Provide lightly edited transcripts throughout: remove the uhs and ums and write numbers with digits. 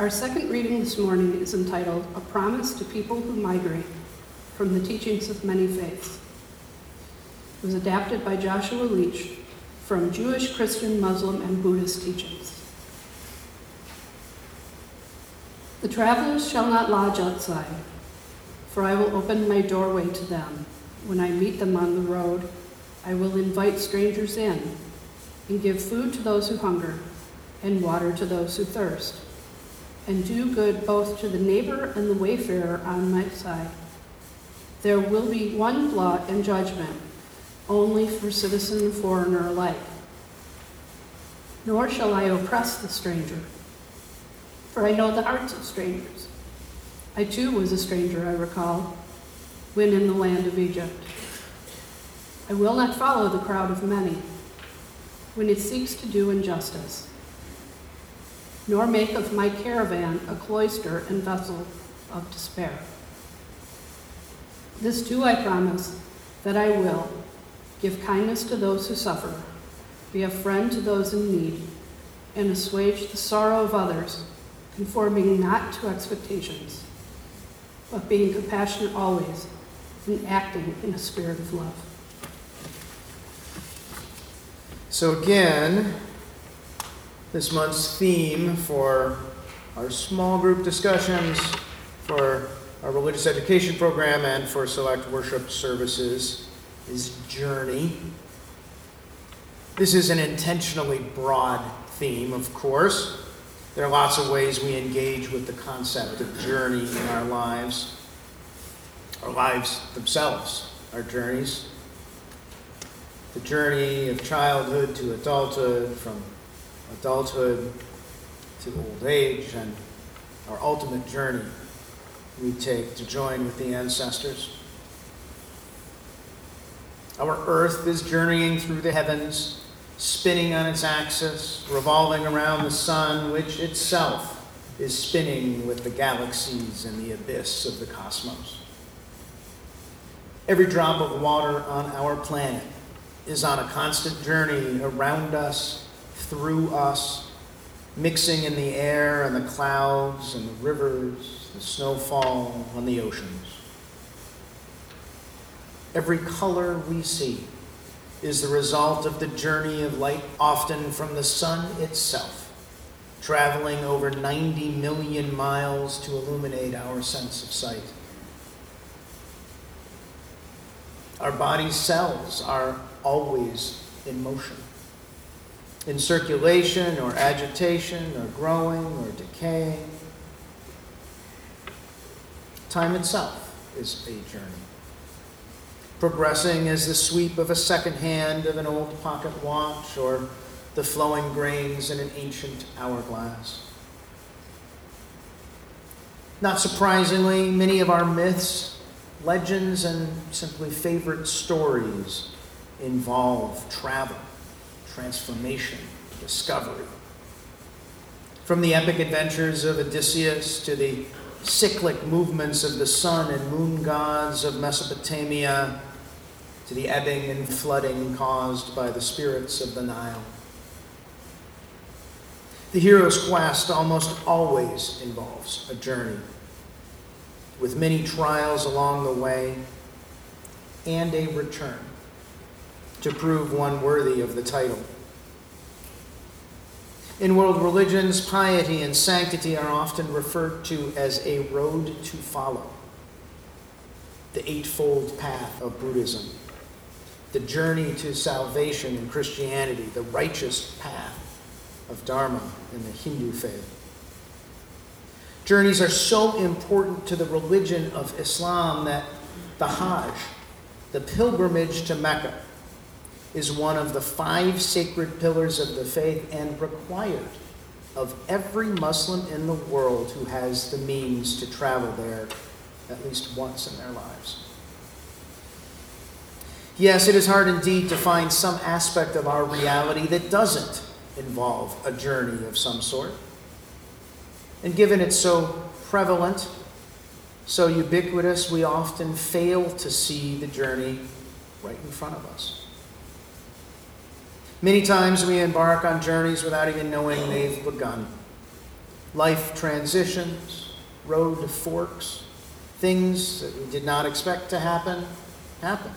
Our second reading this morning is entitled, A Promise to People Who Migrate, from the Teachings of Many Faiths. It was adapted by Joshua Leach from Jewish, Christian, Muslim, and Buddhist teachings. The travelers shall not lodge outside, for I will open my doorway to them. When I meet them on the road, I will invite strangers in and give food to those who hunger and water to those who thirst, and do good both to the neighbor and the wayfarer on my side. There will be one law and judgment, only for citizen and foreigner alike. Nor shall I oppress the stranger, for I know the hearts of strangers. I too was a stranger, I recall, when in the land of Egypt. I will not follow the crowd of many, when it seeks to do injustice, nor make of my caravan a cloister and vessel of despair. This too I promise, that I will give kindness to those who suffer, be a friend to those in need, and assuage the sorrow of others, conforming not to expectations, but being compassionate always and acting in a spirit of love. So again, this month's theme for our small group discussions, for our religious education program, and for select worship services is journey. This is an intentionally broad theme, of course. There are lots of ways we engage with the concept of journey in our lives themselves, our journeys. The journey of childhood to adulthood, from adulthood to old age, and our ultimate journey we take to join with the ancestors. Our earth is journeying through the heavens, spinning on its axis, revolving around the sun, which itself is spinning with the galaxies in the abyss of the cosmos. Every drop of water on our planet is on a constant journey around us, through us, mixing in the air and the clouds and the rivers, the snowfall on the oceans. Every color we see is the result of the journey of light, often from the sun itself, traveling over 90 million miles to illuminate our sense of sight. Our body's cells are always in motion, in circulation or agitation or growing or decaying. Time itself is a journey, progressing as the sweep of a second hand of an old pocket watch or the flowing grains in an ancient hourglass. Not surprisingly, many of our myths, legends, and simply favorite stories involve travel, transformation, discovery. From the epic adventures of Odysseus to the cyclic movements of the sun and moon gods of Mesopotamia, to the ebbing and flooding caused by the spirits of the Nile. The hero's quest almost always involves a journey, with many trials along the way and a return to prove one worthy of the title. In world religions, piety and sanctity are often referred to as a road to follow, the eightfold path of Buddhism, the journey to salvation in Christianity, the righteous path of Dharma in the Hindu faith. Journeys are so important to the religion of Islam that the Hajj, the pilgrimage to Mecca, is one of the five sacred pillars of the faith and required of every Muslim in the world who has the means to travel there at least once in their lives. Yes, it is hard indeed to find some aspect of our reality that doesn't involve a journey of some sort. And given it's so prevalent, so ubiquitous, we often fail to see the journey right in front of us. Many times we embark on journeys without even knowing they've begun, life transitions, road forks, things that we did not expect to happen, happen.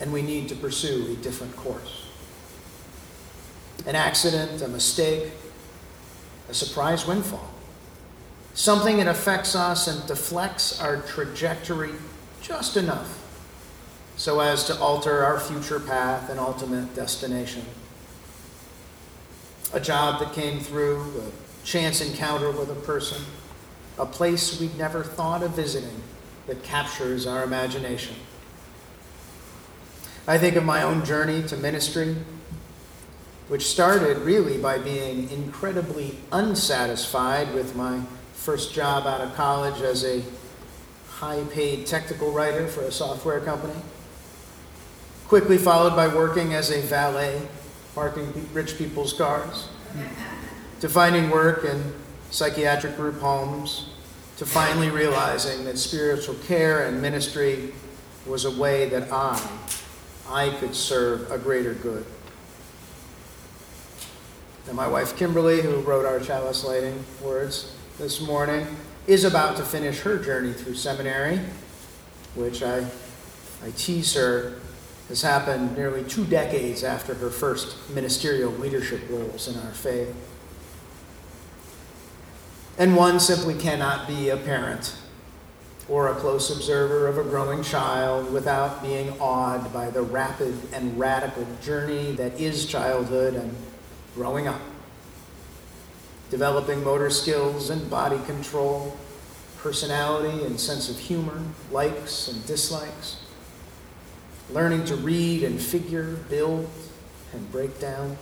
And we need to pursue a different course. An accident, a mistake, a surprise windfall. Something that affects us and deflects our trajectory just enough so as to alter our future path and ultimate destination. A job that came through, a chance encounter with a person, a place we'd never thought of visiting that captures our imagination. I think of my own journey to ministry, which started really by being incredibly unsatisfied with my first job out of college as a high-paid technical writer for a software company, quickly followed by working as a valet, parking rich people's cars, to finding work in psychiatric group homes, to finally realizing that spiritual care and ministry was a way that I could serve a greater good. And my wife, Kimberly, who wrote our chalice lighting words this morning, is about to finish her journey through seminary, which I tease her has happened nearly 2 decades after her first ministerial leadership roles in our faith. And one simply cannot be a parent or a close observer of a growing child without being awed by the rapid and radical journey that is childhood and growing up. Developing motor skills and body control, personality and sense of humor, likes and dislikes, learning to read and figure, build and break down.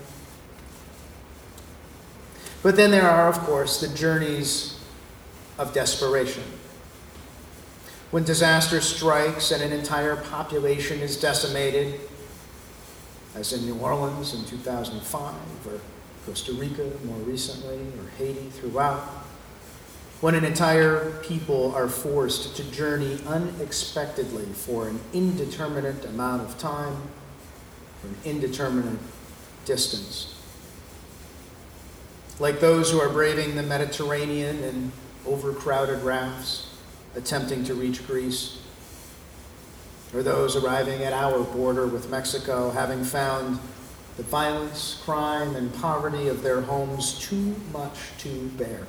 But then there are, of course, the journeys of desperation. When disaster strikes and an entire population is decimated, as in New Orleans in 2005, or Costa Rica more recently, or Haiti throughout, when an entire people are forced to journey unexpectedly for an indeterminate amount of time, for an indeterminate distance. Like those who are braving the Mediterranean in overcrowded rafts, attempting to reach Greece, or those arriving at our border with Mexico, having found the violence, crime, and poverty of their homes too much to bear,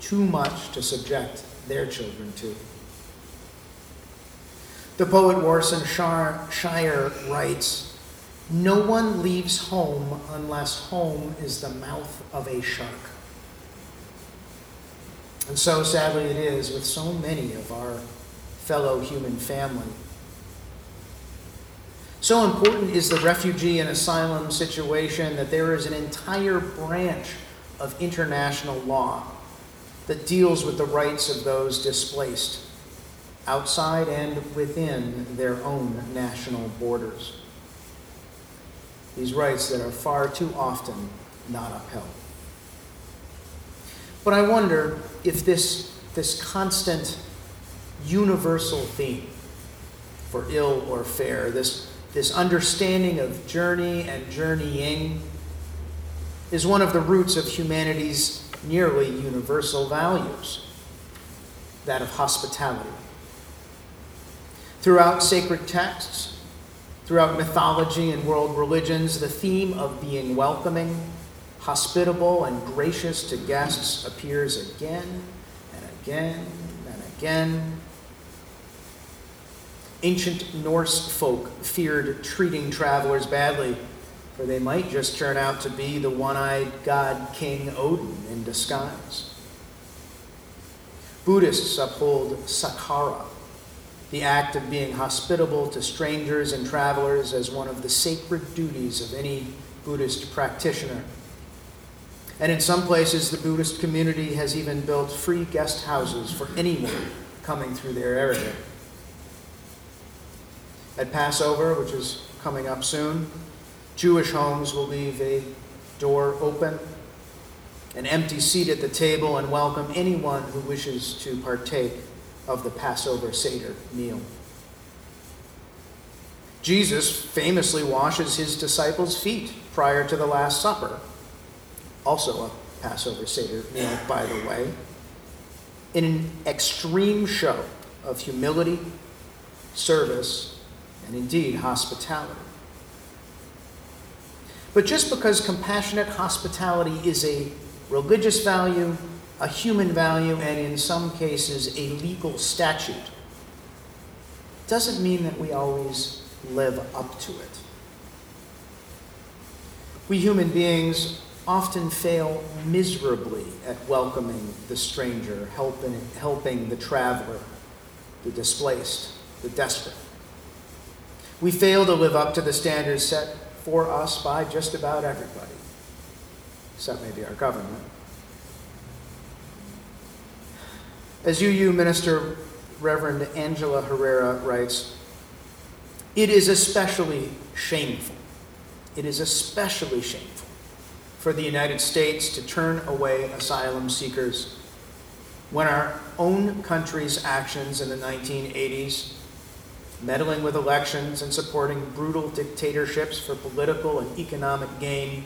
too much to subject their children to. The poet Warsan Shire writes, "No one leaves home unless home is the mouth of a shark." And so sadly it is with so many of our fellow human family. So important is the refugee and asylum situation that there is an entire branch of international law that deals with the rights of those displaced outside and within their own national borders. These rights that are far too often not upheld. But I wonder if this constant universal theme, for ill or fair, this understanding of journey and journeying is one of the roots of humanity's nearly universal values, that of hospitality. Throughout sacred texts, throughout mythology and world religions, the theme of being welcoming, hospitable, and gracious to guests appears again and again and again. Ancient Norse folk feared treating travelers badly, for they might just turn out to be the one-eyed god King Odin in disguise. Buddhists uphold sakkara, the act of being hospitable to strangers and travelers, as one of the sacred duties of any Buddhist practitioner. And in some places, the Buddhist community has even built free guest houses for anyone coming through their area. At Passover, which is coming up soon, Jewish homes will leave a door open, an empty seat at the table, and welcome anyone who wishes to partake of the Passover Seder meal. Jesus famously washes his disciples' feet prior to the Last Supper, also a Passover Seder meal, by the way, in an extreme show of humility, service, and indeed hospitality. But just because compassionate hospitality is a religious value, a human value, and in some cases a legal statute, doesn't mean that we always live up to it. We human beings often fail miserably at welcoming the stranger, helping the traveler, the displaced, the desperate. We fail to live up to the standards set for us by just about everybody, except maybe our government. As UU Minister Reverend Angela Herrera writes, it is especially shameful for the United States to turn away asylum seekers when our own country's actions in the 1980s, meddling with elections and supporting brutal dictatorships for political and economic gain,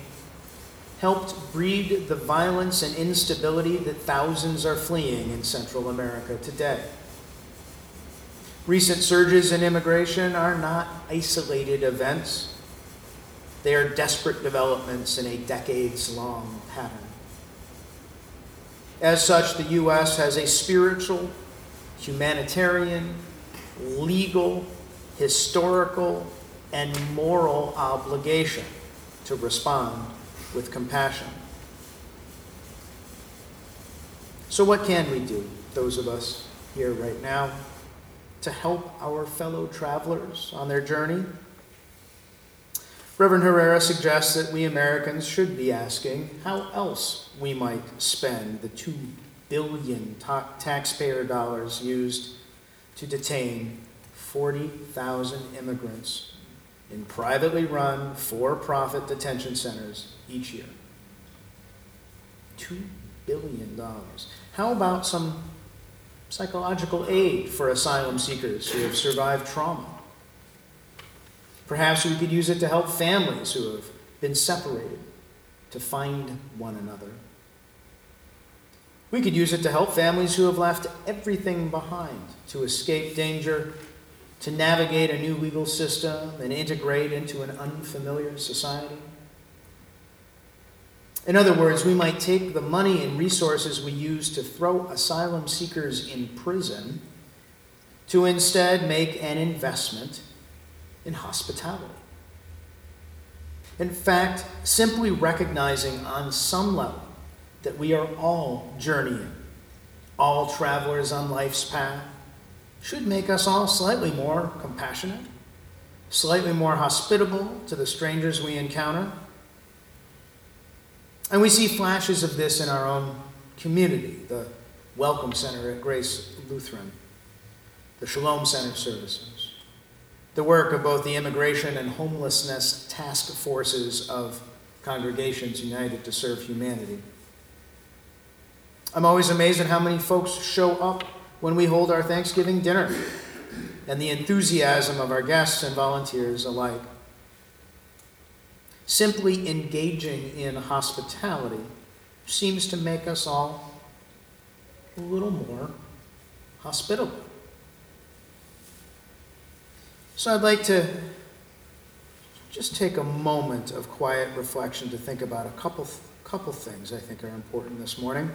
helped breed the violence and instability that thousands are fleeing in Central America today. Recent surges in immigration are not isolated events. They are desperate developments in a decades-long pattern. As such, the U.S. has a spiritual, humanitarian, legal, historical, and moral obligation to respond with compassion. So what can we do, those of us here right now, to help our fellow travelers on their journey? Reverend Herrera suggests that we Americans should be asking how else we might spend the $2 billion taxpayer dollars used to detain 40,000 immigrants in privately run, for-profit detention centers each year. $2 billion. How about some psychological aid for asylum seekers who have survived trauma? Perhaps we could use it to help families who have been separated to find one another. We could use it to help families who have left everything behind to escape danger, to navigate a new legal system, and integrate into an unfamiliar society. In other words, we might take the money and resources we use to throw asylum seekers in prison to instead make an investment in hospitality. In fact, simply recognizing on some level that we are all journeying, all travelers on life's path, should make us all slightly more compassionate, slightly more hospitable to the strangers we encounter. And we see flashes of this in our own community, the Welcome Center at Grace Lutheran, the Shalom Center services, the work of both the Immigration and Homelessness Task Forces of Congregations United to Serve Humanity. I'm always amazed at how many folks show up when we hold our Thanksgiving dinner and the enthusiasm of our guests and volunteers alike. Simply engaging in hospitality seems to make us all a little more hospitable. So I'd like to just take a moment of quiet reflection to think about a couple things I think are important this morning.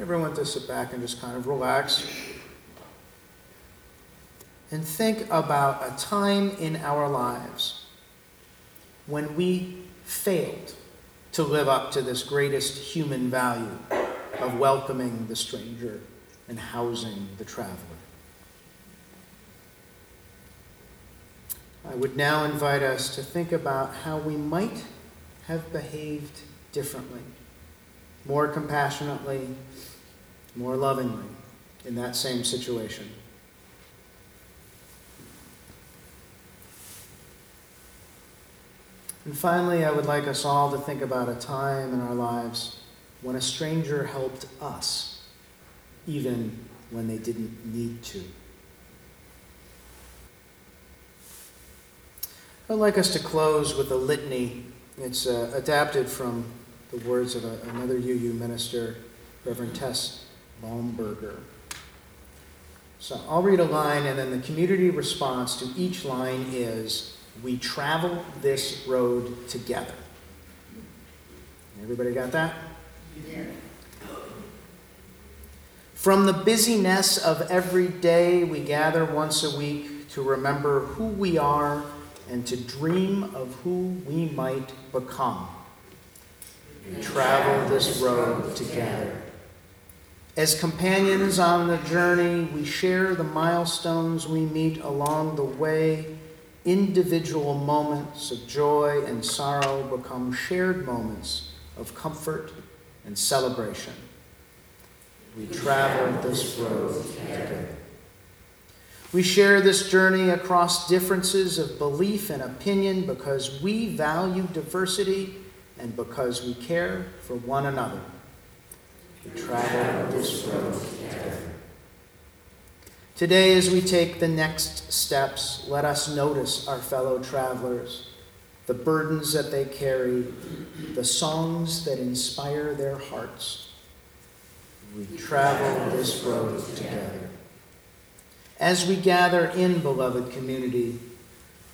Everyone to sit back and just kind of relax and think about a time in our lives when we failed to live up to this greatest human value of welcoming the stranger and housing the traveler. I would now invite us to think about how we might have behaved differently, more compassionately, more lovingly in that same situation. And finally, I would like us all to think about a time in our lives when a stranger helped us, even when they didn't need to. I'd like us to close with a litany. It's adapted from the words of another UU minister, Reverend Tess Baumberger. So I'll read a line, and then the community response to each line is, "We travel this road together." Everybody got that? Yeah. From the busyness of every day, we gather once a week to remember who we are and to dream of who we might become. We travel this road together. As companions on the journey, we share the milestones we meet along the way. Individual moments of joy and sorrow become shared moments of comfort and celebration. We travel this road together. We share this journey across differences of belief and opinion because we value diversity and because we care for one another. We travel this road together. Today, as we take the next steps, let us notice our fellow travelers, the burdens that they carry, the songs that inspire their hearts. We travel this road together. As we gather in beloved community,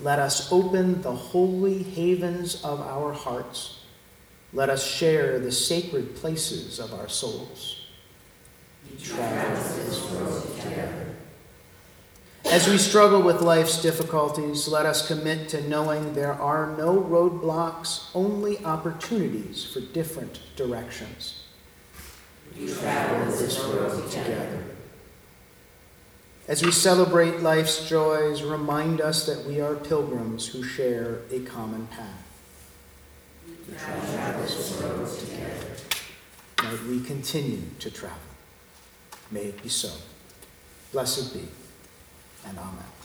let us open the holy havens of our hearts. Let us share the sacred places of our souls. We travel this road together. As we struggle with life's difficulties, let us commit to knowing there are no roadblocks, only opportunities for different directions. We travel this road together. As we celebrate life's joys, remind us that we are pilgrims who share a common path. We travel this road together. May we continue to travel. May it be so. Blessed be, and amen.